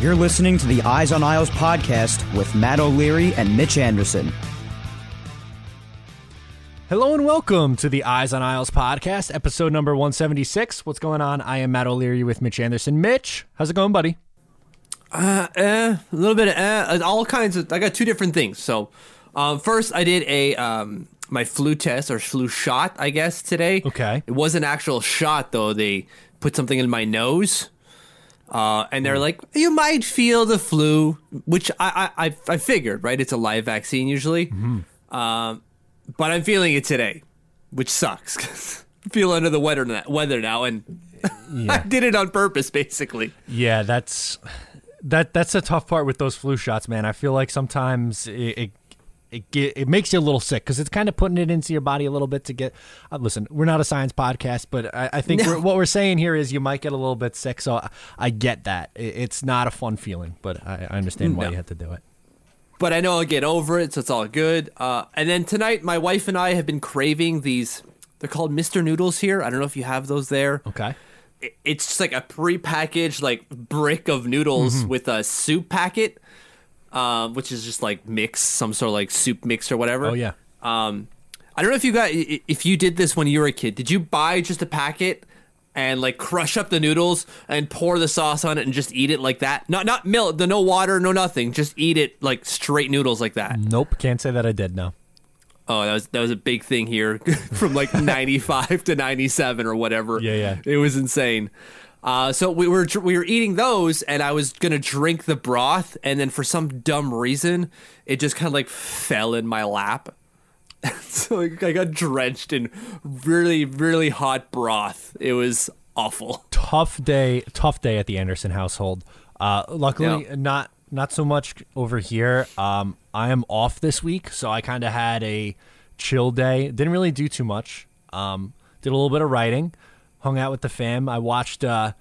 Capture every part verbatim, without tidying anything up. You're listening to the Eyes on Isles podcast with Matt O'Leary and Mitch Anderson. Hello and welcome to the Eyes on Isles podcast, episode number one seventy-six. What's going on? I am Matt O'Leary with Mitch Anderson. Mitch, how's it going, buddy? Uh, eh, a little bit of eh, all kinds of, I got two different things. So um, first I did a, um, my flu test or flu shot, I guess, today. Okay. It was an actual shot though. They put something in my nose. Uh, and they're like, you might feel the flu, which I I, I figured, right? It's a live vaccine usually. Mm-hmm. Um, but I'm feeling it today, which sucks because I feel under the weather, weather now. And yeah. I did it on purpose, basically. Yeah, that's that that's the tough part with those flu shots, man. I feel like sometimes it it, it, it makes you a little sick because it's kind of putting it into your body a little bit to get uh, – listen, we're not a science podcast, but I, I think no. we're, what we're saying here is you might get a little bit sick. So I, I get that. It, it's not a fun feeling, but I, I understand why no. you had to do it. But I know I'll get over it, so it's all good. Uh, and then tonight, my wife and I have been craving these. They're called Mister Noodles here. I don't know if you have those there. Okay. It, it's just like a prepackaged like brick of noodles mm-hmm. with a soup packet, uh, which is just like mix, some sort of like soup mix or whatever. Oh yeah. Um, I don't know if you got if you did this when you were a kid. Did you buy just a packet and like crush up the noodles and pour the sauce on it and just eat it like that? Not not milk, no water, no nothing. Just eat it like straight noodles like that. Nope, can't say that I did, no. Oh, that was that was a big thing here from like ninety-five to ninety-seven or whatever. Yeah, yeah. It was insane. Uh, so we were we were eating those and I was going to drink the broth, and then for some dumb reason, it just kind of like fell in my lap. So I got drenched in really, really hot broth. It was awful. Tough day, tough day at the Anderson household. Uh, luckily, yeah. not not so much over here. Um, I am off this week, so I kind of had a chill day. Didn't really do too much. Um, did a little bit of writing. Hung out with the fam. I watched uh,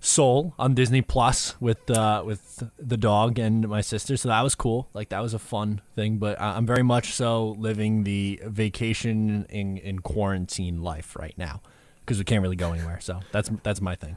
Soul on Disney Plus with uh, with the dog and my sister, so that was cool. Like that was a fun thing, but I'm very much so living the vacation in, in quarantine life right now because we can't really go anywhere. So that's that's my thing.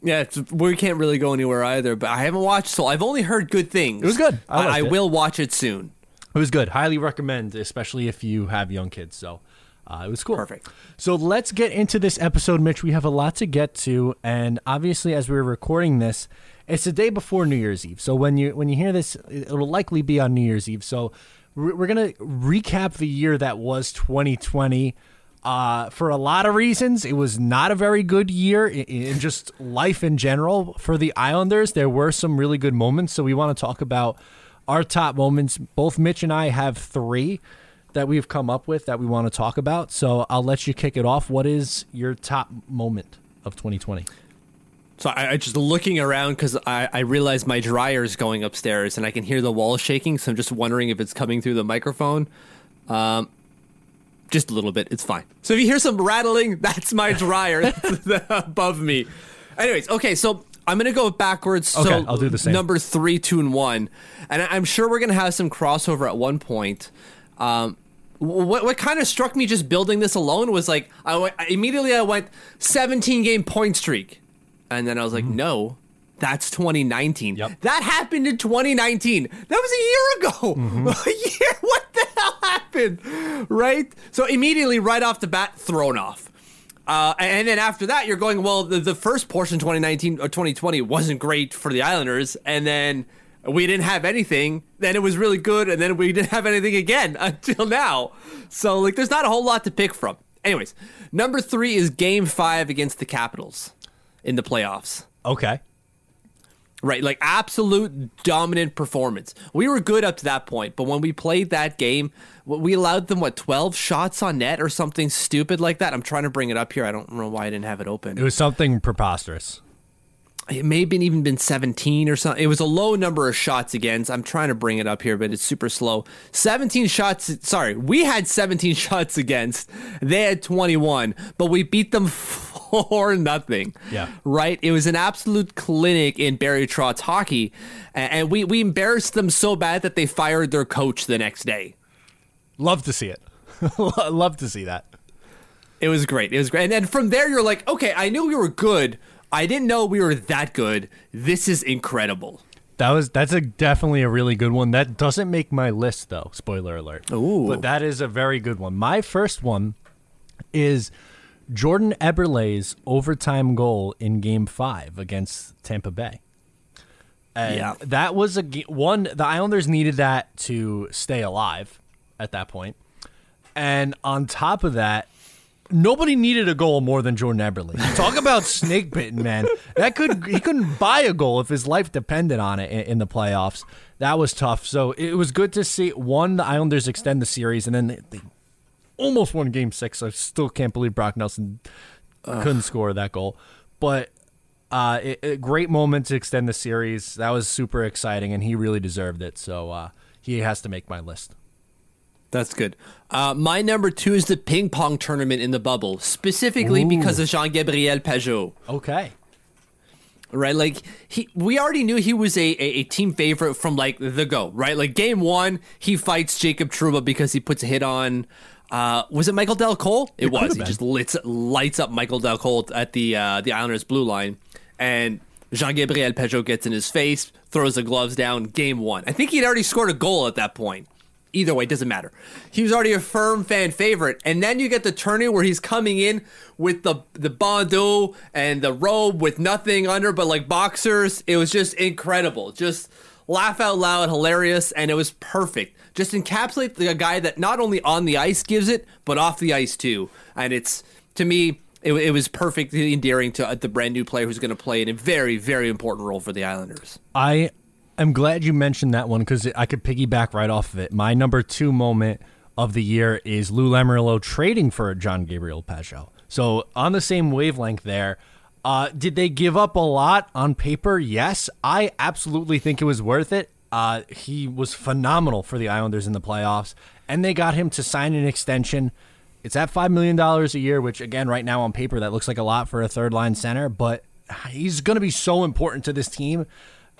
Yeah, it's, we can't really go anywhere either. But I haven't watched Soul. I've only heard good things. It was good. I, I, I will watch it soon. It was good. Highly recommend, especially if you have young kids. So. Uh, it was cool. Perfect. So let's get into this episode, Mitch. We have a lot to get to, and obviously, as we're recording this, it's the day before New Year's Eve. So when you when you hear this, it'll likely be on New Year's Eve. So we're gonna recap the year that was twenty twenty. Uh, for a lot of reasons, it was not a very good year in, in just life in general for the Islanders. There were some really good moments, so we want to talk about our top moments. Both Mitch and I have three that we've come up with that we want to talk about. So I'll let you kick it off. What is your top moment of twenty twenty? So I, I just looking around because I, I realized my dryer is going upstairs and I can hear the wall shaking. So I'm just wondering if it's coming through the microphone. Um, just a little bit. It's fine. So if you hear some rattling, that's my dryer that's above me. Anyways, okay, so I'm going to go backwards. Okay, so I'll do the same. Number three, two, and one. And I'm sure we're going to have some crossover at one point. Um, What what kind of struck me just building this alone was like, I w- immediately I went seventeen game point streak. And then I was like, mm-hmm. no, that's twenty nineteen. Yep. That happened in twenty nineteen. That was a year ago. Mm-hmm. A year, what the hell happened? Right? So immediately right off the bat, thrown off. Uh, and then after that, you're going, well, the, the first portion, twenty nineteen or twenty twenty, wasn't great for the Islanders. And then we didn't have anything. Then it was really good. And then we didn't have anything again until now. So, like, there's not a whole lot to pick from. Anyways, number three is game five against the Capitals in the playoffs. Okay. Right, like absolute dominant performance. We were good up to that point, but when we played that game, we allowed them, what, twelve shots on net or something stupid like that? I'm trying to bring it up here. I don't know why I didn't have it open. It was something preposterous. It may have been even been seventeen or something. It was a low number of shots against. I'm trying to bring it up here, but it's super slow. seventeen shots. Sorry, we had seventeen shots against. They had twenty-one, but we beat them for nothing. Yeah. Right? It was an absolute clinic in Barry Trotz hockey, and we, we embarrassed them so bad that they fired their coach the next day. Love to see it. Love to see that. It was great. It was great. And then from there, you're like, okay, I knew we were good. I didn't know we were that good. This is incredible. That was that's a definitely a really good one. That doesn't make my list though. Spoiler alert. Ooh. But that is a very good one. My first one is Jordan Eberle's overtime goal in Game Five against Tampa Bay. And yeah, that was a one. The Islanders needed that to stay alive at that point, and on top of that, nobody needed a goal more than Jordan Eberle. Talk about snake bitten, man. That could he couldn't buy a goal if his life depended on it in, in the playoffs. That was tough. So it was good to see one, the Islanders extend the series, and then they, they almost won Game Six. So I still can't believe Brock Nelson Ugh. couldn't score that goal. But uh, it, a great moment to extend the series. That was super exciting, and he really deserved it. So uh, he has to make my list. That's good. Uh, my number two is the ping pong tournament in the bubble, specifically Ooh. because of Jean-Gabriel Pageau. Okay. Right, like, he, we already knew he was a, a, a team favorite from, like, the go, right? Like, game one, he fights Jacob Trouba because he puts a hit on, uh, was it Michael Del Cole? It, it was. He just lights, lights up Michael Del Cole at the, uh, the Islanders' blue line, and Jean-Gabriel Pageau gets in his face, throws the gloves down, game one. I think he'd already scored a goal at that point. Either way, it doesn't matter. He was already a firm fan favorite. And then you get the tournament where he's coming in with the the bandeau and the robe with nothing under but like boxers. It was just incredible. Just laugh out loud, hilarious, and it was perfect. Just encapsulate the guy that not only on the ice gives it, but off the ice too. And it's, to me, it, it was perfectly endearing to the brand new player who's going to play in a very, very important role for the Islanders. I I'm glad you mentioned that one because I could piggyback right off of it. My number two moment of the year is Lou Lamoriello trading for Jean-Gabriel Pageau. So on the same wavelength there. Uh, did they give up a lot on paper? Yes. I absolutely think it was worth it. Uh, he was phenomenal for the Islanders in the playoffs, and they got him to sign an extension. It's at five million dollars a year, which, again, right now on paper, that looks like a lot for a third-line center, but he's going to be so important to this team.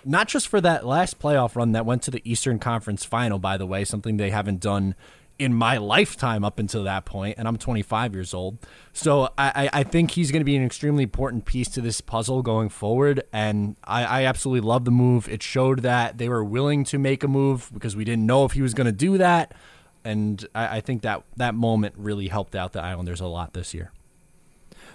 Not just for that last playoff run that went to the Eastern Conference Final, by the way, something they haven't done in my lifetime up until that point, and I'm twenty-five years old. So I, I think he's going to be an extremely important piece to this puzzle going forward, and I, I absolutely love the move. It showed that they were willing to make a move because we didn't know if he was going to do that, and I, I think that that moment really helped out the Islanders a lot this year.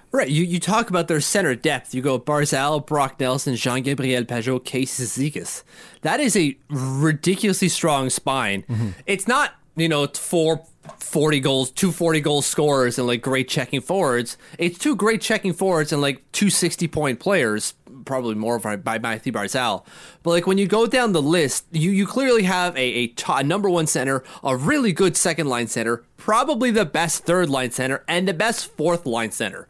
Right, you, you talk about their center depth. You go Barzal, Brock Nelson, Jean-Gabriel Pageau, Casey Zizekas. That is a ridiculously strong spine. Mm-hmm. It's not, you know, four forty goals, two forty goal scorers and like great checking forwards. It's two great checking forwards and like two sixty point players, probably more by, by Mathew Barzal. But like when you go down the list, you, you clearly have a, a, top, a number one center, a really good second line center, probably the best third line center, and the best fourth line center.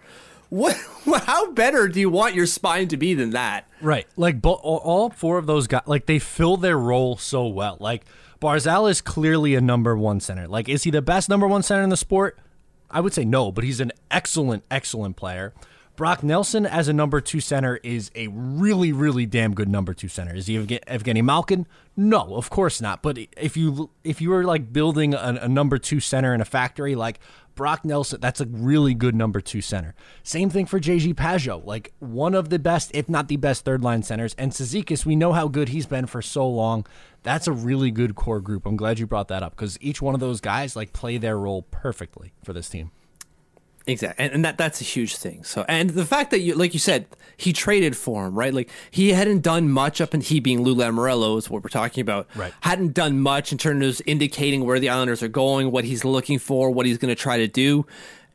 What? How better do you want your spine to be than that? Right. Like, bo- all four of those guys, like, they fill their role so well. Like, Barzal is clearly a number one center. Like, is he the best number one center in the sport? I would say no, but he's an excellent, excellent player. Brock Nelson as a number two center is a really, really damn good number two center. Is he Evgen- Evgeny Malkin? No, of course not. But if you if you were, like, building a, a number two center in a factory, like, Brock Nelson, that's a really good number two center. Same thing for J G Pageau, like one of the best, if not the best third line centers. And Zizekas, we know how good he's been for so long. That's a really good core group. I'm glad you brought that up because each one of those guys like play their role perfectly for this team. Exactly. And, and that that's a huge thing. So, and the fact that, you, like you said, he traded for him, right? Like, he hadn't done much up in, he being Lou Lamoriello is what we're talking about. Right. Hadn't done much in terms of indicating where the Islanders are going, what he's looking for, what he's going to try to do.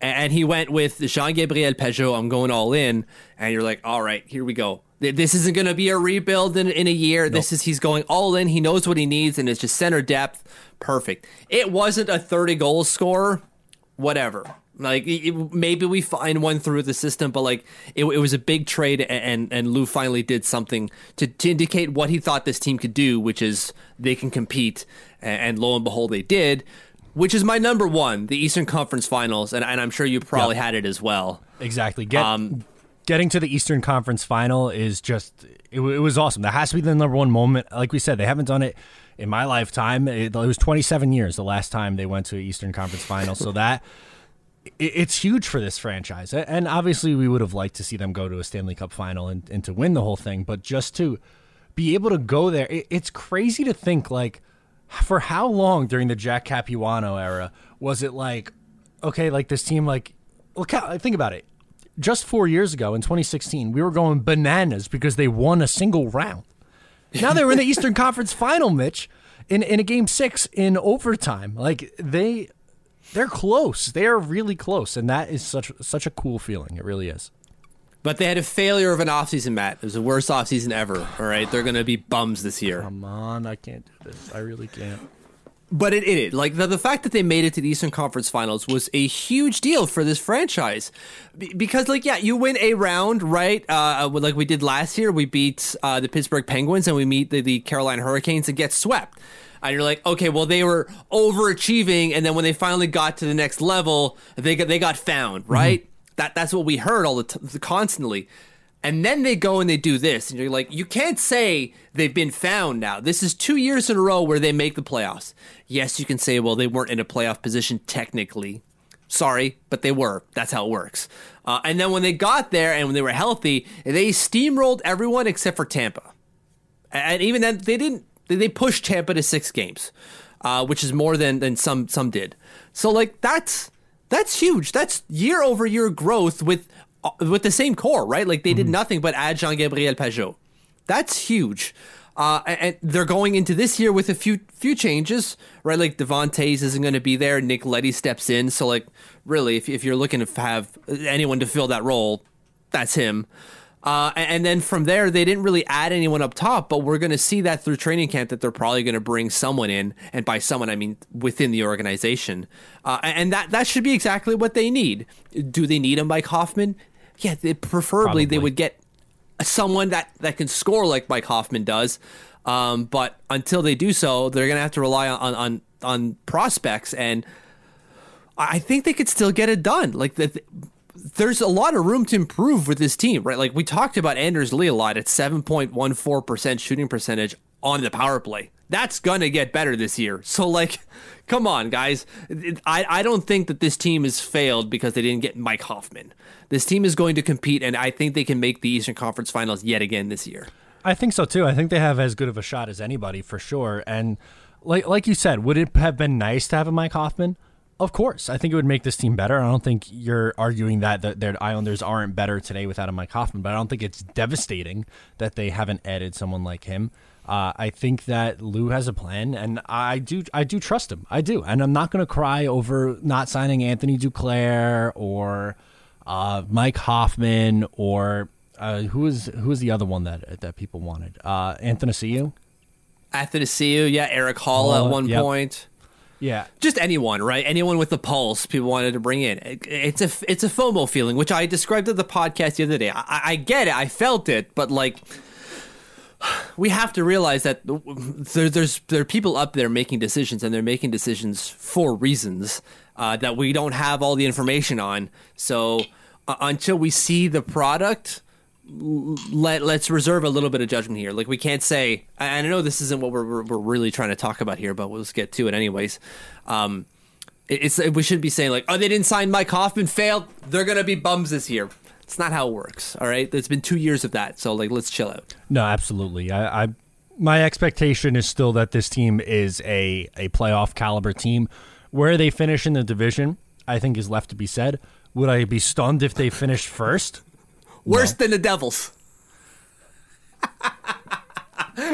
And he went with Jean-Gabriel Pageau, I'm going all in. And you're like, all right, here we go. This isn't going to be a rebuild in, in a year. Nope. This is, he's going all in. He knows what he needs, and it's just center depth. Perfect. It wasn't a thirty-goal scorer. Whatever. Like, it, maybe we find one through the system, but, like, it, it was a big trade, and, and, and Lou finally did something to, to indicate what he thought this team could do, which is they can compete. And, and lo and behold, they did. Which is my number one, the Eastern Conference Finals, and, and I'm sure you probably yep. had it as well. Exactly. Get, um, getting to the Eastern Conference Final is just, it, it was awesome. That has to be the number one moment. Like we said, they haven't done it in my lifetime. It, it was twenty-seven years the last time they went to an Eastern Conference Final, so that, it, it's huge for this franchise. And obviously we would have liked to see them go to a Stanley Cup Final and, and to win the whole thing, but just to be able to go there, it, it's crazy to think, like, for how long during the Jack Capuano era was it like, okay, like this team, like, look how, think about it. Just four years ago in twenty sixteen, we were going bananas because they won a single round. Now they were in the Eastern Conference Final, Mitch, in, in a game six in overtime. Like, they, they're close. They are really close. And that is such, such a cool feeling. It really is. But they had a failure of an offseason, Matt. It was the worst offseason ever, all right? They're going to be bums this year. Come on, I can't do this. I really can't. But it is. Like, the, the fact that they made it to the Eastern Conference Finals was a huge deal for this franchise. Because, like, yeah, you win a round, right? Uh, like we did last year, we beat uh, the Pittsburgh Penguins and we meet the, the Carolina Hurricanes and get swept. And you're like, okay, well, they were overachieving, and then when they finally got to the next level, they got, they got found, right? Mm-hmm. That that's what we heard all the t- constantly. And then they go and they do this. And you're like, you can't say they've been found now. This is two years in a row where they make the playoffs. Yes, you can say, well, they weren't in a playoff position technically. Sorry, but they were. That's how it works. Uh, and then when they got there and when they were healthy, they steamrolled everyone except for Tampa. And even then, they didn't. They pushed Tampa to six games, uh, which is more than, than some some did. So, like, that's... That's huge. That's year over year growth with uh, with the same core, right? Like, they mm-hmm. did nothing but add Jean-Gabriel Pageau. That's huge. Uh, and, and they're going into this year with a few few changes, right? Like, Devontae's isn't going to be there. Nick Leddy steps in. So, like, really, if, if you're looking to have anyone to fill that role, that's him. Uh, and, and then from there, they didn't really add anyone up top, but we're going to see that through training camp that they're probably going to bring someone in. And by someone, I mean within the organization. Uh, and that, that should be exactly what they need. Do they need a Mike Hoffman? Yeah, they, preferably probably. They would get someone that, that can score like Mike Hoffman does. Um, but until they do so, they're going to have to rely on, on, on prospects. And I think they could still get it done. Like, the... the There's a lot of room to improve with this team, right? Like, we talked about Anders Lee a lot at seven point one four percent shooting percentage on the power play. That's going to get better this year. So, like, come on, guys. I, I don't think that this team has failed because they didn't get Mike Hoffman. This team is going to compete, and I think they can make the Eastern Conference Finals yet again this year. I think so, too. I think they have as good of a shot as anybody, for sure. And like like you said, would it have been nice to have a Mike Hoffman? Of course. I think it would make this team better. I don't think you're arguing that the, the Islanders aren't better today without a Mike Hoffman, but I don't think it's devastating that they haven't added someone like him. Uh, I think that Lou has a plan, and I do I do trust him. I do. And I'm not going to cry over not signing Anthony Duclair or uh, Mike Hoffman or uh, who is who is the other one that that people wanted? Uh, Anthony Ciu? Anthony Ciu, yeah. Eric Hall uh, at one yep. point. Yeah, just anyone, right? Anyone with a pulse, people wanted to bring in. It, it's a it's a FOMO feeling, which I described at the podcast the other day. I, I get it, I felt it, but like, we have to realize that there, there's there are people up there making decisions, and they're making decisions for reasons uh, that we don't have all the information on. So uh, until we see the product, let let's reserve a little bit of judgment here. Like, we can't say, and I know this isn't what we're we're really trying to talk about here, but let's get to it anyways. Um, it's we shouldn't be saying like, oh, they didn't sign Mike Hoffman, failed, they're gonna be bums this year. It's not how it works. All right, there's been two years of that, so like, let's chill out. No, absolutely. I, I my expectation is still that this team is a a playoff caliber team. Where they finish in the division, I think, is left to be said. Would I be stunned if they finished first? Worse no. than the Devils.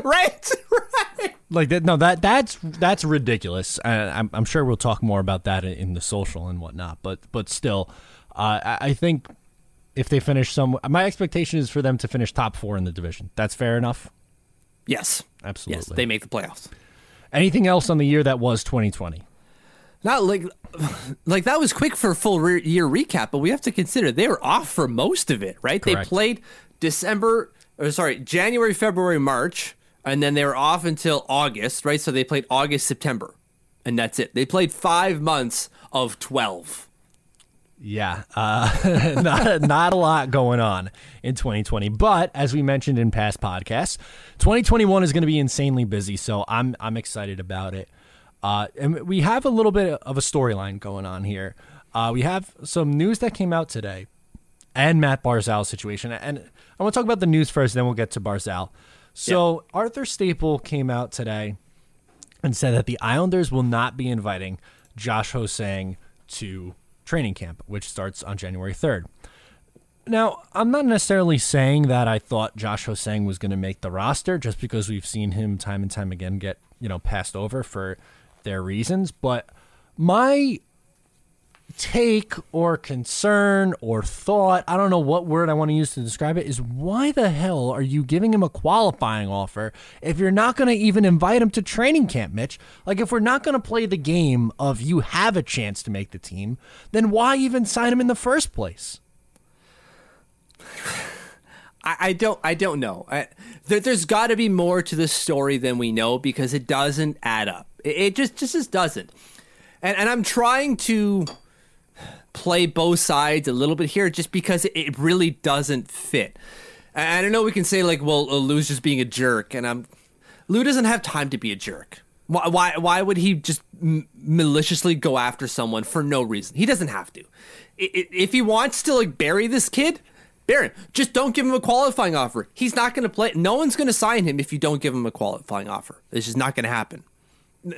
Right, right. Like that. No, that that's that's ridiculous. I, I'm I'm sure we'll talk more about that in, in the social and whatnot. But but still, uh, I, I think if they finish some, my expectation is for them to finish top four in the division. That's fair enough. Yes, absolutely. Yes, they make the playoffs. Anything else on the year that was twenty twenty? Not like like that was quick for a full re- year recap, but we have to consider they were off for most of it, right? Correct. They played December. Or sorry, January, February, March, and then they were off until August, right? So they played August, September, and that's it. They played five months of twelve. Yeah, uh, not, not a lot going on in twenty twenty. But as we mentioned in past podcasts, twenty twenty-one is going to be insanely busy, so I'm I'm excited about it. Uh, and we have a little bit of a storyline going on here. Uh, we have some news that came out today, and Matt Barzal's situation. And I want to talk about the news first, then we'll get to Barzal. So yeah. Arthur Staple came out today and said that the Islanders will not be inviting Josh Ho-Sang to training camp, which starts on January third. Now, I'm not necessarily saying that I thought Josh Ho-Sang was going to make the roster, just because we've seen him time and time again get, you know, passed over for their reasons. But my take or concern or thought, I don't know what word I want to use to describe it, is why the hell are you giving him a qualifying offer if you're not going to even invite him to training camp, Mitch? Like, if we're not going to play the game of you have a chance to make the team, then why even sign him in the first place? I, I don't I don't know. I, there, there's got to be more to this story than we know, because it doesn't add up. It, it just, just, just doesn't. And, and I'm trying to play both sides a little bit here, just because it really doesn't fit. I don't know. We can say like, well, Lou's just being a jerk, and I'm Lou doesn't have time to be a jerk. Why? Why? Why would he just m- maliciously go after someone for no reason? He doesn't have to. If he wants to like bury this kid, bury him. Just don't give him a qualifying offer. He's not going to play. No one's going to sign him if you don't give him a qualifying offer. It's just not going to happen.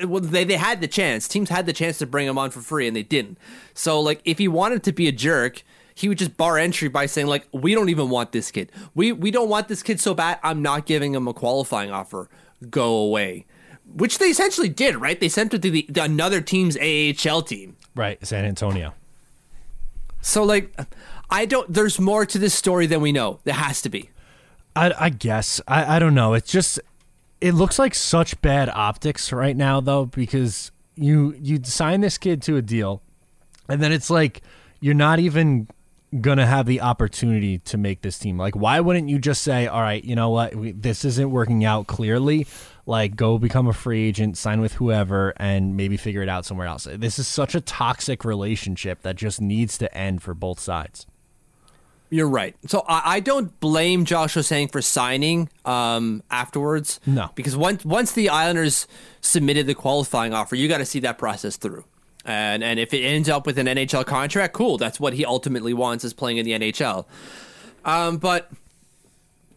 Well, they, they had the chance. Teams had the chance to bring him on for free, and they didn't. So, like, if he wanted to be a jerk, he would just bar entry by saying, like, we don't even want this kid. We we don't want this kid so bad, I'm not giving him a qualifying offer. Go away. Which they essentially did, right? They sent him to the, the another team's A H L team. Right, San Antonio. So, like, I don't... There's more to this story than we know. There has to be. I, I guess. I, I don't know. It's just... It looks like such bad optics right now, though, because you you sign this kid to a deal, and then it's like you're not even going to have the opportunity to make this team. Like, why wouldn't you just say, all right, you know what, we, this isn't working out clearly. Like, go become a free agent, sign with whoever, and maybe figure it out somewhere else. This is such a toxic relationship that just needs to end for both sides. You're right. So I, I don't blame Josh Ho-Sang for signing um, afterwards. No. Because once once the Islanders submitted the qualifying offer, you got to see that process through. And and if it ends up with an N H L contract, cool. That's what he ultimately wants, is playing in the N H L. Um, but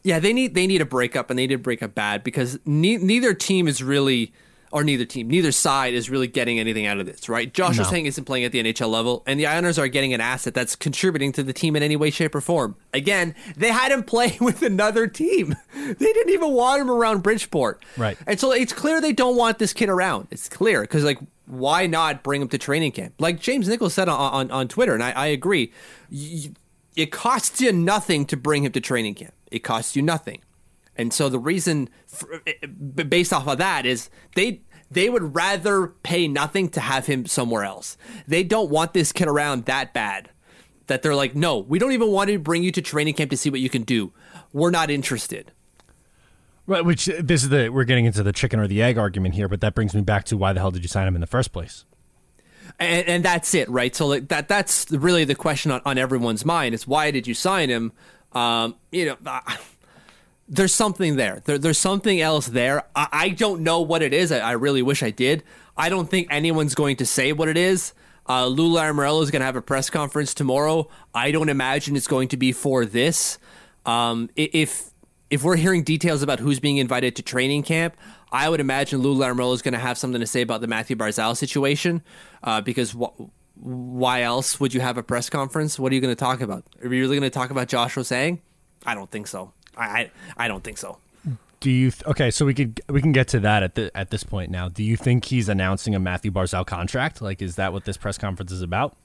yeah, they need they need a breakup, and they did break up bad, because ne- neither team is really, or neither team, neither side is really getting anything out of this, right? Josh no. Ho-Sang isn't playing at the N H L level, and the Islanders are getting an asset that's contributing to the team in any way, shape, or form. Again, they had him play with another team. They didn't even want him around Bridgeport. Right. And so it's clear they don't want this kid around. It's clear, because, like, why not bring him to training camp? Like James Nichols said on, on, on Twitter, and I, I agree, you, it costs you nothing to bring him to training camp. It costs you nothing. And so the reason, for, based off of that, is they they would rather pay nothing to have him somewhere else. They don't want this kid around that bad that they're like, no, we don't even want to bring you to training camp to see what you can do. We're not interested. Right, which this is the we're getting into the chicken or the egg argument here, but that brings me back to why the hell did you sign him in the first place? And, and that's it, right? So like that that's really the question on, on everyone's mind, is why did you sign him? Um, you know. I, There's something there. there. There's something else there. I, I don't know what it is. I, I really wish I did. I don't think anyone's going to say what it is. Uh, Lou Lamoriello is going to have a press conference tomorrow. I don't imagine it's going to be for this. Um, if if we're hearing details about who's being invited to training camp, I would imagine Lou Lamoriello is going to have something to say about the Mathew Barzal situation, uh, because wh- why else would you have a press conference? What are you going to talk about? Are you really going to talk about Josh Ho-Sang? I don't think so. I, I I don't think so. Do you th- okay? So we could we can get to that at the at this point now. Do you think he's announcing a Mathew Barzal contract? Like, is that what this press conference is about?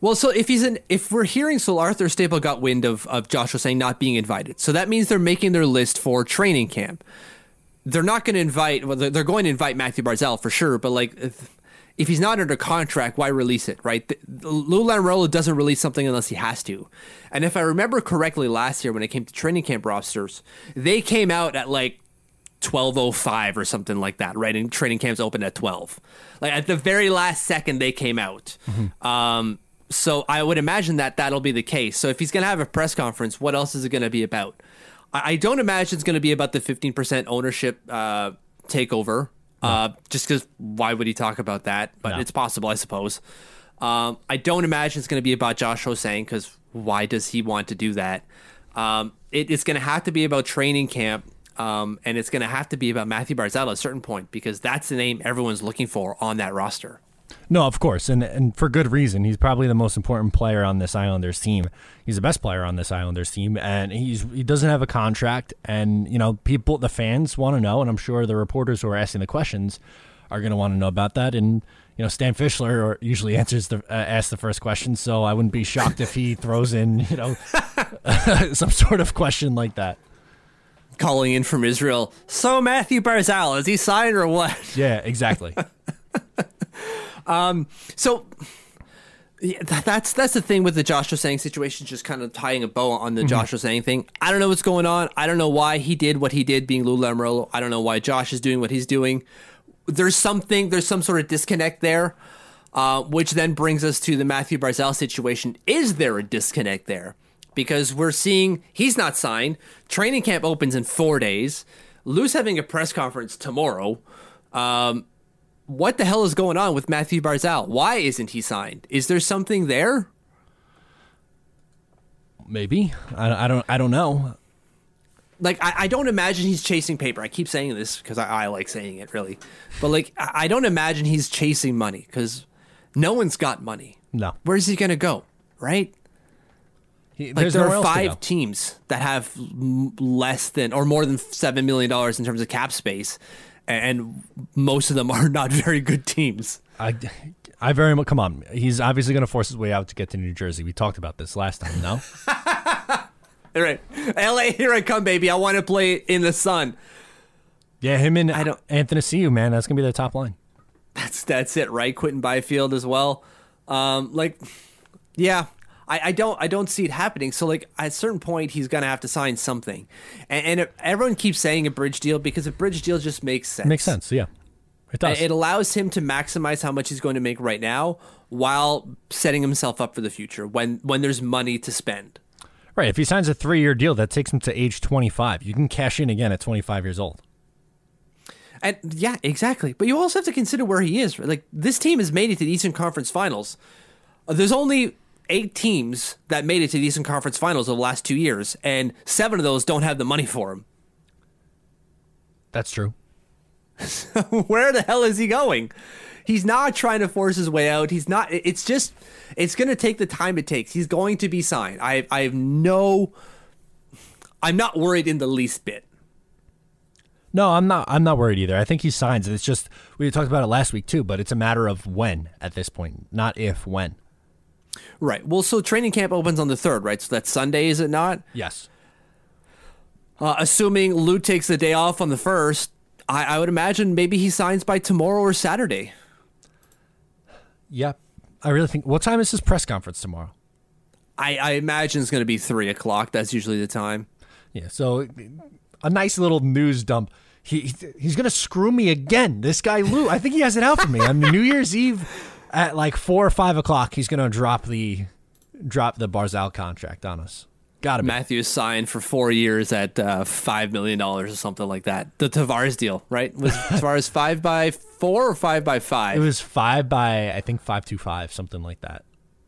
Well, so if he's in, if we're hearing, so Arthur Staple got wind of, of Josh Ho-Sang not being invited. So that means they're making their list for training camp. They're not going to invite. Well, they're going to invite Mathew Barzal for sure. But like, if, if he's not under contract, why release it, right? The, the, Lou Lamoriello doesn't release something unless he has to. And if I remember correctly, last year when it came to training camp rosters, they came out at like twelve oh five or something like that, right? And training camps opened at twelve. Like at the very last second, they came out. Mm-hmm. Um, so I would imagine that that'll be the case. So if he's going to have a press conference, what else is it going to be about? I don't imagine it's going to be about the fifteen percent ownership uh, takeover, no. uh, just because why would he talk about that? But no. It's possible, I suppose. Um, I don't imagine it's going to be about Josh Ho-Sang, because why does he want to do that? Um, it, it's going to have to be about training camp, um, and it's going to have to be about Mathew Barzal at a certain point, because that's the name everyone's looking for on that roster. No, of course, and and for good reason. He's probably the most important player on this Islanders team. He's the best player on this Islanders team, and he's he doesn't have a contract. And, you know, people, the fans want to know, and I'm sure the reporters who are asking the questions are going to want to know about that. And, you know, Stan Fischler usually answers the uh, asks the first question, so I wouldn't be shocked if he throws in, you know, some sort of question like that. Calling in from Israel, so Mathew Barzal, is he signed or what? Yeah, exactly. Um, so yeah, that, that's that's the thing with the Josh Ho-Sang situation, just kind of tying a bow on the mm-hmm. Josh Ho-Sang thing. I don't know what's going on. I don't know why he did what he did, being Lou Lamoriello. I don't know why Josh is doing what he's doing. There's something, there's some sort of disconnect there, uh, which then brings us to the Mathew Barzal situation. Is there a disconnect there? Because we're seeing he's not signed. Training camp opens in four days. Lou's having a press conference tomorrow. Um, What the hell is going on with Mathew Barzal? Why isn't he signed? Is there something there? Maybe. I, I don't I don't know. Like, I, I don't imagine he's chasing paper. I keep saying this because I, I like saying it, really. But, like, I, I don't imagine he's chasing money, because no one's got money. No. Where's he going to go, right? He, like, there are five teams that have less than or more than seven million dollars in terms of cap space. And most of them are not very good teams. I, I very much, come on. He's obviously going to force his way out to get to New Jersey. We talked about this last time, no? All right. L A, here I come, baby. I want to play in the sun. Yeah, him and I don't, Anthony Ciu, man. That's going to be their top line. That's that's it, right? Quentin Byfield as well. Um, like, yeah. I, I don't I don't see it happening. So, like, at a certain point, he's going to have to sign something. And, and it, everyone keeps saying a bridge deal, because a bridge deal just makes sense. It makes sense, yeah. It does. It allows him to maximize how much he's going to make right now while setting himself up for the future when, when there's money to spend. Right. If he signs a three-year deal, that takes him to age twenty-five. You can cash in again at twenty-five years old. And yeah, exactly. But you also have to consider where he is. Like, this team has made it to the Eastern Conference Finals. There's only eight teams that made it to the Eastern Conference Finals over the last two years, and seven of those don't have the money for him. That's true. So where the hell is he going? He's not trying to force his way out. He's not. It's just, it's going to take the time it takes. He's going to be signed. I, I have no, I'm not worried in the least bit. No, I'm not. I'm not worried either. I think he signs. It's just, we talked about it last week too, but it's a matter of when at this point, not if, when. Right. Well, so training camp opens on the third, right? So that's Sunday, is it not? Yes. Uh, assuming Lou takes the day off on the first, I, I would imagine maybe he signs by tomorrow or Saturday. Yeah. I really think... What time is his press conference tomorrow? I, I imagine it's going to be three o'clock. That's usually the time. Yeah, so a nice little news dump. He He's going to screw me again. This guy, Lou, I think he has it out for me. On New Year's Eve... At like four or five o'clock, he's gonna drop the drop the Barzal contract on us. Gotta be. Matthew signed for four years at uh, five million dollars or something like that. The Tavares deal, right? Was Tavares five by four or five by five? It was five by I think five two five, something like that.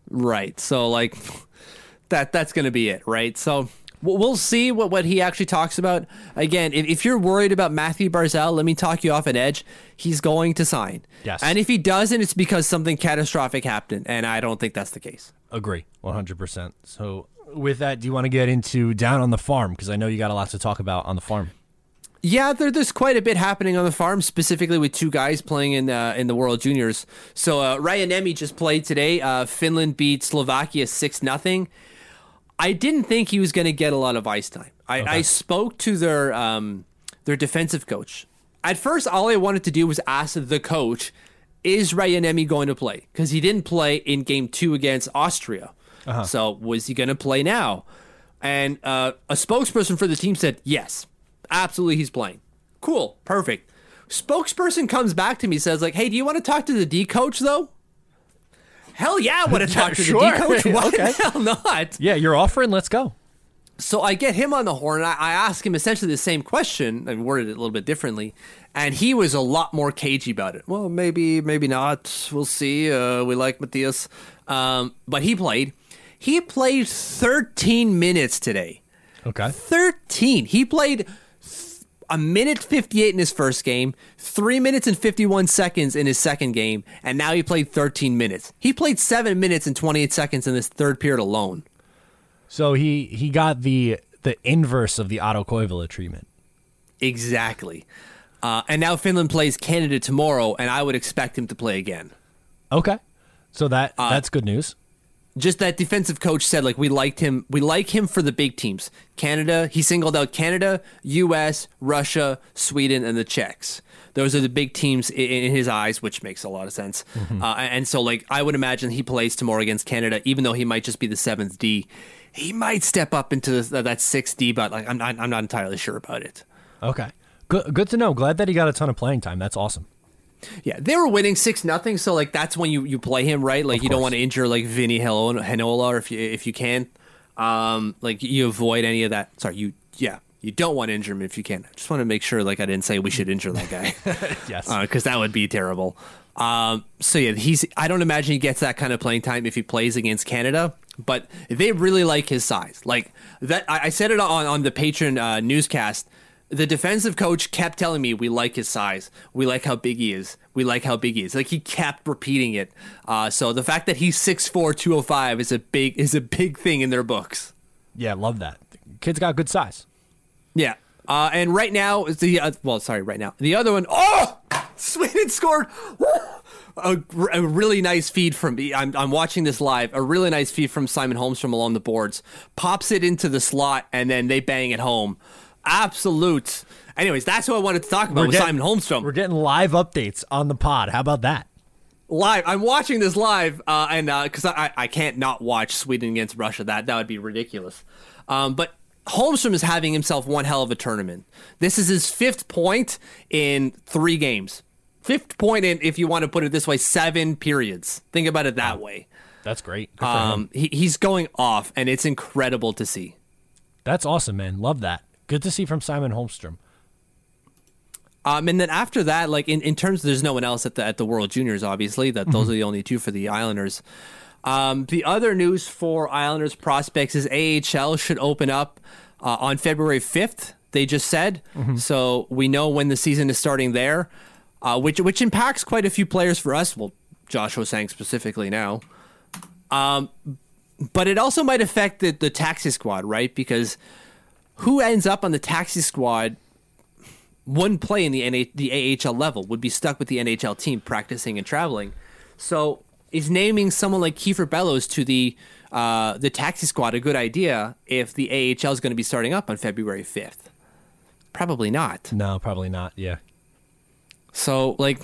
Right. So like that that's gonna be it, right? So We'll see what, what he actually talks about. Again, if, if you're worried about Mathew Barzal, let me talk you off an edge. He's going to sign. Yes. And if he doesn't, it's because something catastrophic happened, and I don't think that's the case. Agree, one hundred percent. So with that, do you want to get into Down on the Farm? Because I know you got a lot to talk about on the farm. Yeah, there, there's quite a bit happening on the farm, specifically with two guys playing in uh, in the World Juniors. So uh, Ryan Emi just played today. Uh, Finland beat Slovakia six nothing. I didn't think he was going to get a lot of ice time. I, okay. I spoke to their um, their defensive coach. At first, all I wanted to do was ask the coach, is Ryan Emi going to play? Because he didn't play in game two against Austria. Uh-huh. So was he going to play now? And uh, a spokesperson for the team said, yes. Absolutely, he's playing. Cool. Perfect. Spokesperson comes back to me, says, like, hey, do you want to talk to the D coach, though? Hell yeah, I want to talk sure. to the D coach. Why okay. the hell not? Yeah, you're offering. Let's go. So I get him on the horn. I, I ask him essentially the same question. I worded it a little bit differently. And he was a lot more cagey about it. Well, maybe, maybe not. We'll see. Uh, we like Matthias. Um, but he played. He played thirteen minutes today. Okay. thirteen. He played a minute fifty-eight in his first game, three minutes and fifty-one seconds in his second game, and now he played thirteen minutes. He played seven minutes and twenty-eight seconds in this third period alone. So he, he got the the inverse of the Otto Koivula treatment. Exactly. Uh, and now Finland plays Canada tomorrow, and I would expect him to play again. Okay. So that uh, that's good news. Just that defensive coach said, like, we liked him. We like him for the big teams. Canada, he singled out Canada, U S, Russia, Sweden, and the Czechs. Those are the big teams in his eyes, which makes a lot of sense. Mm-hmm. Uh, and so, like, I would imagine he plays tomorrow against Canada, even though he might just be the seventh D. He might step up into the, that sixth D, but like, I'm not, I'm not entirely sure about it. Okay, good, good to know. Glad that he got a ton of playing time. That's awesome. Yeah, they were winning six nothing, so like that's when you, you play him, right? Like, you don't want to injure like Vinny Heinola, or if you, if you can. Um, like, you avoid any of that. Sorry, you yeah, you don't want to injure him if you can. I just want to make sure, like, I didn't say we should injure that guy. Yes. Because uh, that would be terrible. Um, so yeah, he's. I don't imagine he gets that kind of playing time if he plays against Canada, but they really like his size. Like that, I, I said it on, on the Patreon uh, newscast. The defensive coach kept telling me, we like his size. We like how big he is. We like how big he is. Like, he kept repeating it. Uh, so the fact that he's six four, two oh five is a big is a big thing in their books. Yeah, love that. Kid's got good size. Yeah. Uh, and right now, the uh, well, sorry, right now. The other one, oh, Sweden scored. a, a really nice feed from me. I'm, I'm watching this live. A really nice feed from Simon Holmstrom along the boards. Pops it into the slot, and then they bang it home. Absolute. Anyways, that's what I wanted to talk about we're with getting, Simon Holmstrom. We're getting live updates on the pod. How about that? Live. I'm watching this live, uh, and because uh, I, I can't not watch Sweden against Russia. That that would be ridiculous. Um, but Holmstrom is having himself one hell of a tournament. This is his fifth point in three games. Fifth point in, if you want to put it this way, seven periods. Think about it that wow. way. That's great. Good um, he, he's going off, and it's incredible to see. That's awesome, man. Love that. Good to see from Simon Holmstrom. Um, and then after that, like in, in terms of there's no one else at the at the World Juniors, obviously, that mm-hmm. those are the only two for the Islanders. Um, the other news for Islanders prospects is A H L should open up uh, on February fifth, they just said. Mm-hmm. So we know when the season is starting there, uh, which which impacts quite a few players for us. Well, Josh Ho-Sang specifically now. Um, but it also might affect the, the taxi squad, right? Because who ends up on the taxi squad wouldn't play in the N H- the A H L level, would be stuck with the N H L team practicing and traveling. So is naming someone like Kiefer Bellows to the uh, the taxi squad a good idea if the A H L is going to be starting up on February fifth? Probably not. No, probably not, yeah. So, like,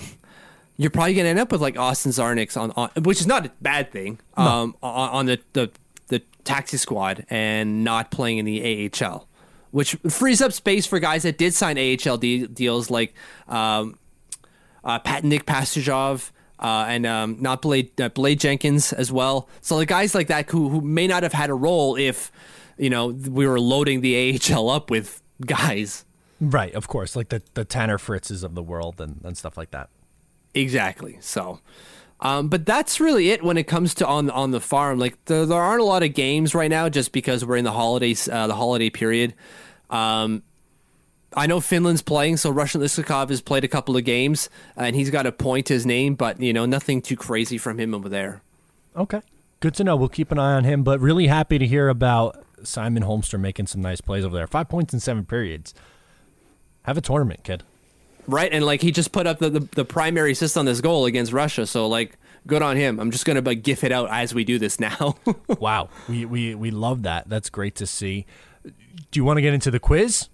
you're probably going to end up with, like, Austin Czarnik, on, on, which is not a bad thing, no. um, on, on the, the, the taxi squad and not playing in the A H L. Which frees up space for guys that did sign A H L de- deals like um, uh, Pat Nick Pastuszov uh, and um, not Blade, uh, Blade Jenkins as well. So the guys like that who who may not have had a role if, you know, we were loading the A H L up with guys. Right, of course, like the, the Tanner Fritzes of the world and, and stuff like that. Exactly. So Um, but that's really it when it comes to on on the farm. Like there, there aren't a lot of games right now just because we're in the holidays, uh, the holiday period. Um, I know Finland's playing, so Russian Liskakov has played a couple of games, and he's got a point to his name, but you know nothing too crazy from him over there. Okay, good to know. We'll keep an eye on him, but really happy to hear about Simon Holmstrom making some nice plays over there. Five points in seven periods. Have a tournament, kid. Right, and like he just put up the, the, the primary assist on this goal against Russia, so like good on him. I'm just going to like, gif it out as we do this now. Wow, we, we, we love that. That's great to see. Do you want to get into the quiz?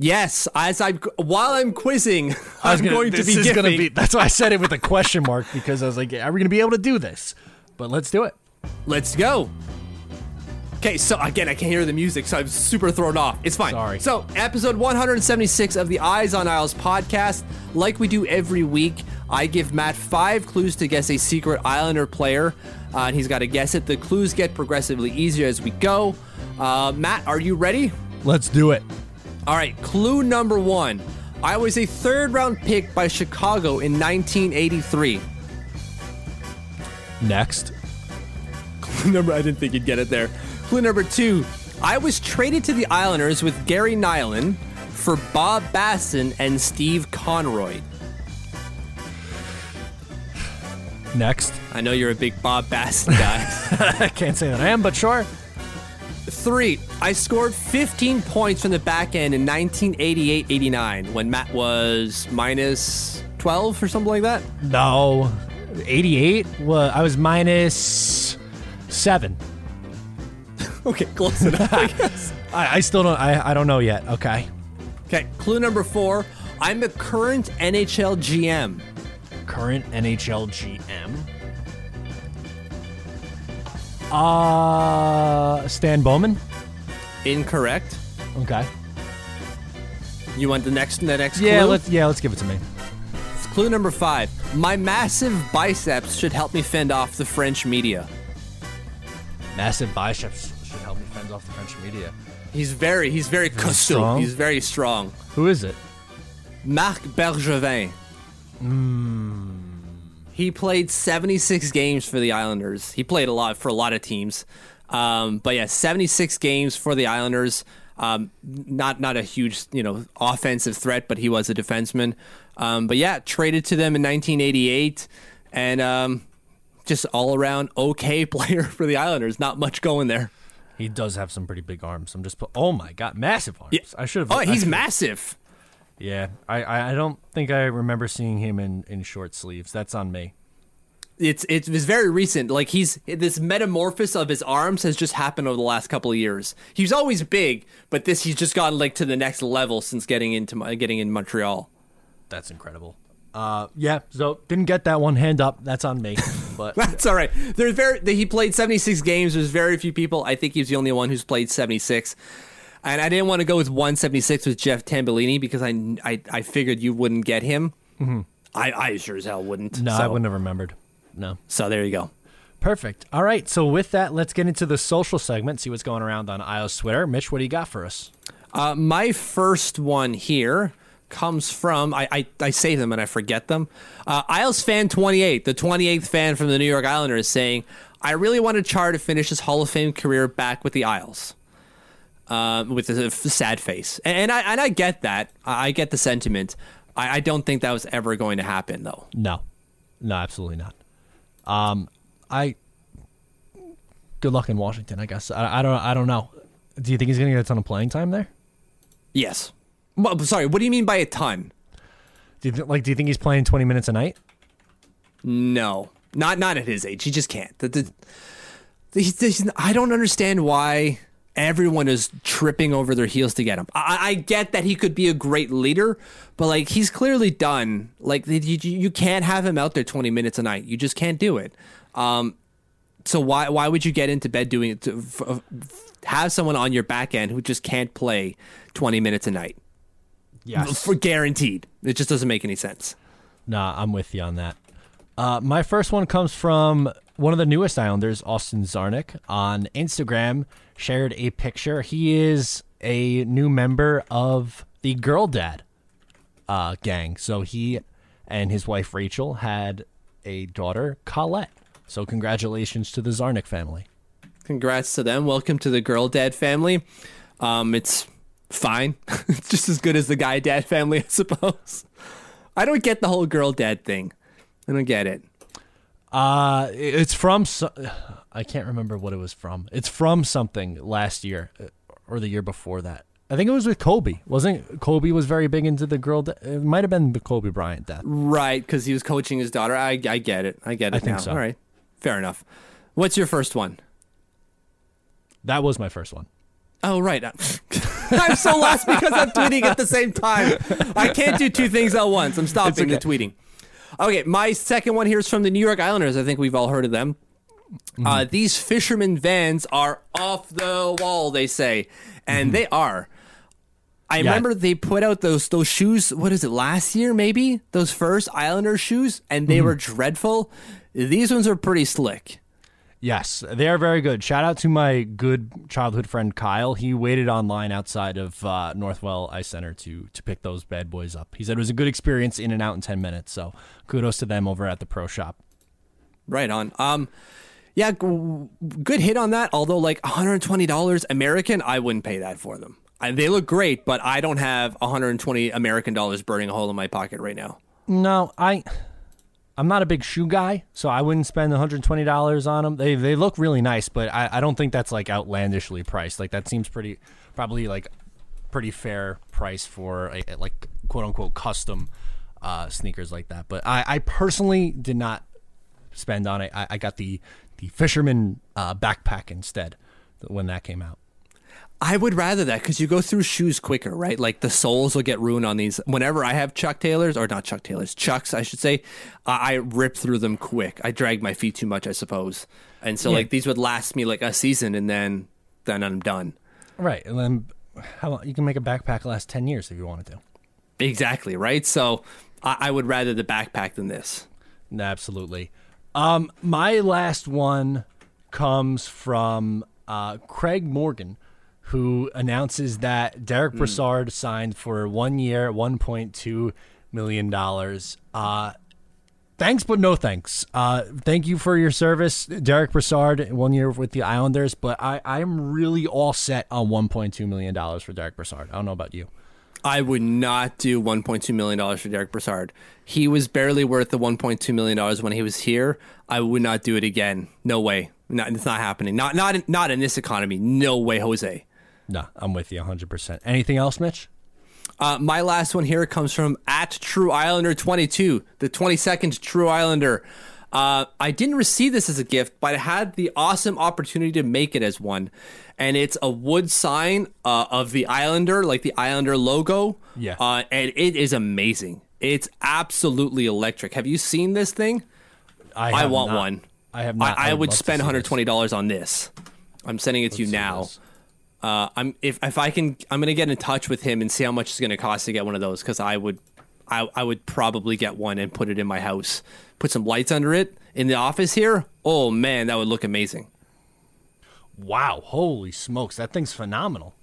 Yes, as I while I'm quizzing, I was I'm gonna, going to be gifting. That's why I said it with a question mark, because I was like, are we going to be able to do this? But let's do it. Let's go. Okay, so again, I can't hear the music, so I'm super thrown off. It's fine. Sorry. So, episode one seventy-six of the Eyes on Isles podcast. Like we do every week, I give Matt five clues to guess a secret Islander player, uh, and he's got to guess it. The clues get progressively easier as we go. Uh, Matt, are you ready? Let's do it. All right, clue number one. I was a third-round pick by Chicago in nineteen eighty-three. Next. Clue number... I didn't think you'd get it there. Clue number two, I was traded to the Islanders with Gary Nyland for Bob Bassin and Steve Conroy. Next. I know you're a big Bob Bassin guy. I can't say that I am, but sure. Three, I scored fifteen points from the back end in nineteen eighty-eight eighty-nine when Matt was minus twelve or something like that. No, eighty-eight? Well, I was minus seven. Okay, close enough, I guess. I, I still don't, I, I don't know yet. Okay. Okay, clue number four. I'm the current N H L G M. Current N H L G M? Uh, Stan Bowman? Incorrect. Okay. You want the next, the next yeah, clue? Let's, yeah, let's give it to me. It's clue number five. My massive biceps should help me fend off the French media. Massive biceps. Help me fend off the French media. He's very, he's very costaud. He's very strong. Who is it? Marc Bergevin. Mm. He played seventy-six games for the Islanders. He played a lot for a lot of teams. Um, but yeah, seventy-six games for the Islanders. Um, not not a huge, you know, offensive threat, but he was a defenseman. Um, but yeah, traded to them in nineteen eighty-eight. And um, just all around okay player for the Islanders. Not much going there. He does have some pretty big arms. I'm just, oh my God, massive arms. Yeah. I should have. Oh, I he's should've. Massive. Yeah, I, I don't think I remember seeing him in, in short sleeves. That's on me. It's it was very recent. Like he's this metamorphosis of his arms has just happened over the last couple of years. He was always big, but this he's just gotten like to the next level since getting into getting in Montreal. That's incredible. Uh, yeah, so didn't get that one, hand up. That's on me. But that's all right. There's very he played seventy-six games. There's very few people. I think he was the only one who's played seventy-six. And I didn't want to go with one seventy-six with Jeff Tambellini because I, I, I figured you wouldn't get him. Mm-hmm. I, I sure as hell wouldn't. No, so. I wouldn't have remembered. No. So there you go. Perfect. All right. So with that, let's get into the social segment, see what's going around on Isles Twitter. Mitch, what do you got for us? Uh, my first one here comes from, I, I, I save them and I forget them. Uh, Isles fan twenty-eight, the twenty-eighth fan from the New York Islanders is saying, I really wanted Char to finish his Hall of Fame career back with the Isles. Um, with a sad face. And, and, I, and I get that. I, I get the sentiment. I, I don't think that was ever going to happen, though. No. No, absolutely not. Um, I Good luck in Washington, I guess. I, I don't I don't know. Do you think he's going to get a ton of playing time there? Yes. Sorry, what do you mean by a ton? Do you th- like, do you think he's playing twenty minutes a night? No, not not at his age. He just can't. The, the, the, the, I don't understand why everyone is tripping over their heels to get him. I, I get that he could be a great leader, but like he's clearly done. Like you, you can't have him out there twenty minutes a night. You just can't do it. Um, so why why would you get into bed doing it? To, f- have someone on your back end who just can't play twenty minutes a night. Yes. For guaranteed. It just doesn't make any sense. Nah, I'm with you on that. Uh, my first one comes from one of the newest Islanders, Austin Czarnik, on Instagram, shared a picture. He is a new member of the Girl Dad uh, gang. So he and his wife, Rachel, had a daughter, Colette. So congratulations to the Czarnik family. Congrats to them. Welcome to the girl dad family. Um, it's fine. It's just as good as the guy dad family, I suppose. I don't get the whole girl dad thing. I don't get it. Uh, it's from... So- I can't remember what it was from. It's from something last year or the year before that. I think it was with Kobe. Wasn't Kobe was very big into the girl? De- it might have been the Kobe Bryant death. Right, because he was coaching his daughter. I I get it. I get it I think now. So. All right. Fair enough. What's your first one? That was my first one. Oh, right. I'm so lost because I'm tweeting at the same time. I can't do two things at once. I'm stopping okay. the tweeting. Okay, my second one here is from the New York Islanders. I think we've all heard of them. Mm-hmm. Uh, these fisherman vans are off the wall, they say. And mm-hmm. they are. I yeah. remember they put out those those shoes, what is it, last year maybe? Those first Islander shoes, and they mm-hmm. were dreadful. These ones are pretty slick. Yes, they are very good. Shout out to my good childhood friend Kyle. He waited online outside of uh, Northwell Ice Center to to pick those bad boys up. He said it was a good experience in and out in ten minutes. So kudos to them over at the Pro Shop. Right on. Um, yeah, g- good hit on that. Although like one hundred twenty dollars American, I wouldn't pay that for them. I, they look great, but I don't have one hundred twenty American dollars burning a hole in my pocket right now. No, I, I'm not a big shoe guy, so I wouldn't spend one hundred twenty dollars on them. They they look really nice, but I, I don't think that's like outlandishly priced. Like that seems pretty, probably like pretty fair price for a, like quote unquote custom uh, sneakers like that. But I, I personally did not spend on it. I, I got the the Fisherman uh, backpack instead when that came out. I would rather that because you go through shoes quicker, right? Like the soles will get ruined on these. Whenever I have Chuck Taylors, or not Chuck Taylors, Chucks, I should say, uh, I rip through them quick. I drag my feet too much, I suppose. And so yeah. like these would last me like a season and then then I'm done. Right. And then how long, you can make a backpack last ten years if you wanted to. Exactly, right? So I, I would rather the backpack than this. Absolutely. Um, my last one comes from uh, Craig Morgan, who announces that Derek mm. Brassard signed for one year, one point two million dollars. Uh, thanks, but no thanks. Uh, thank you for your service, Derek Brassard, one year with the Islanders, but I, I'm really all set on one point two million dollars for Derek Brassard. I don't know about you. I would not do one point two million dollars for Derek Brassard. He was barely worth the one point two million dollars when he was here. I would not do it again. No way. Not, it's not happening. Not, not, not in this economy. No way, Jose. No, I'm with you one hundred percent. Anything else, Mitch? Uh, my last one here comes from at True Islander twenty-two, the twenty-second True Islander. Uh, I didn't receive this as a gift, but I had the awesome opportunity to make it as one. And it's a wood sign uh, of the Islander, like the Islander logo. Yeah. Uh, and it is amazing. It's absolutely electric. Have you seen this thing? I, I want not. one. I have not. I, I, I would spend one hundred twenty dollars this. on this. I'm sending it Let's to you now. This. Uh, I'm if if I can, I'm gonna get in touch with him and see how much it's gonna cost to get one of those. Because I would, I I would probably get one and put it in my house, put some lights under it in the office here. Oh man, that would look amazing. Wow! Holy smokes, that thing's phenomenal.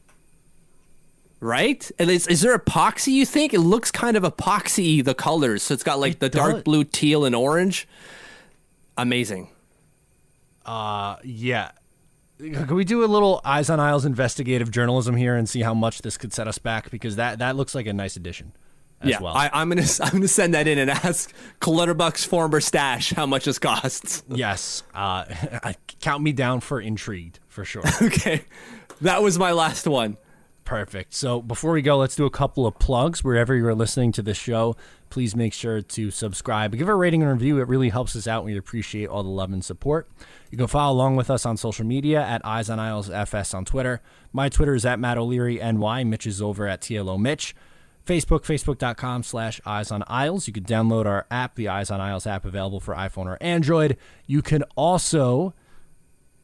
Right? And is is there epoxy? You think it looks kind of epoxy-y, the colors? So it's got like it the does. dark blue, teal, and orange. Amazing. Uh, yeah. Can we do a little Eyes on Isles investigative journalism here and see how much this could set us back? Because that, that looks like a nice addition as yeah, well. I, I'm going to I'm gonna send that in and ask Clutterbuck's former stash how much this costs. Yes. Uh, count me down for intrigued, for sure. Okay. That was my last one. Perfect. So before we go, let's do a couple of plugs. Wherever you're listening to this show, please make sure to subscribe. Give a rating and review. It really helps us out. We appreciate all the love and support. You can follow along with us on social media at Eyes on Isles F S on Twitter. My Twitter is at Matt O'Leary N Y. Mitch is over at T L O Mitch. Facebook, facebook.com slash Eyes on Isles. You can download our app, the Eyes on Isles app, available for iPhone or Android. You can also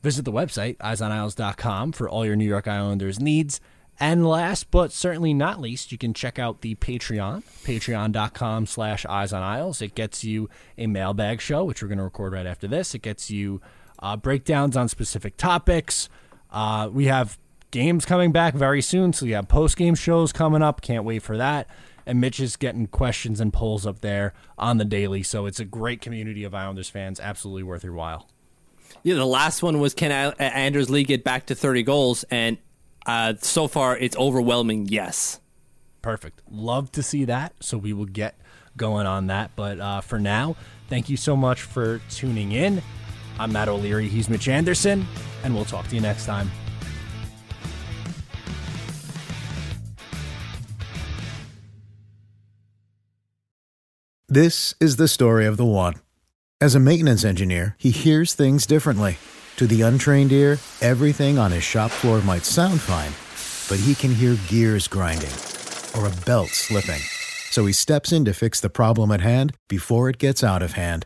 visit the website, eyes on isles dot com, for all your New York Islanders needs. And last, but certainly not least, you can check out the Patreon, patreon.com slash Eyes on Isles. It gets you a mailbag show, which we're going to record right after this. It gets you uh, breakdowns on specific topics. Uh, we have games coming back very soon, so we have post-game shows coming up. Can't wait for that. and Mitch is getting questions and polls up there on the daily. So it's a great community of Islanders fans. Absolutely worth your while. Yeah, the last one was, can Anders Lee get back to thirty goals? And uh, so far, it's overwhelming yes. Perfect. Love to see that. So we will get going on that. But uh, for now, thank you so much for tuning in. I'm Matt O'Leary. He's Mitch Anderson. And we'll talk to you next time. This is the story of the one. As a maintenance engineer, he hears things differently. To the untrained ear, everything on his shop floor might sound fine, but he can hear gears grinding or a belt slipping. So he steps in to fix the problem at hand before it gets out of hand.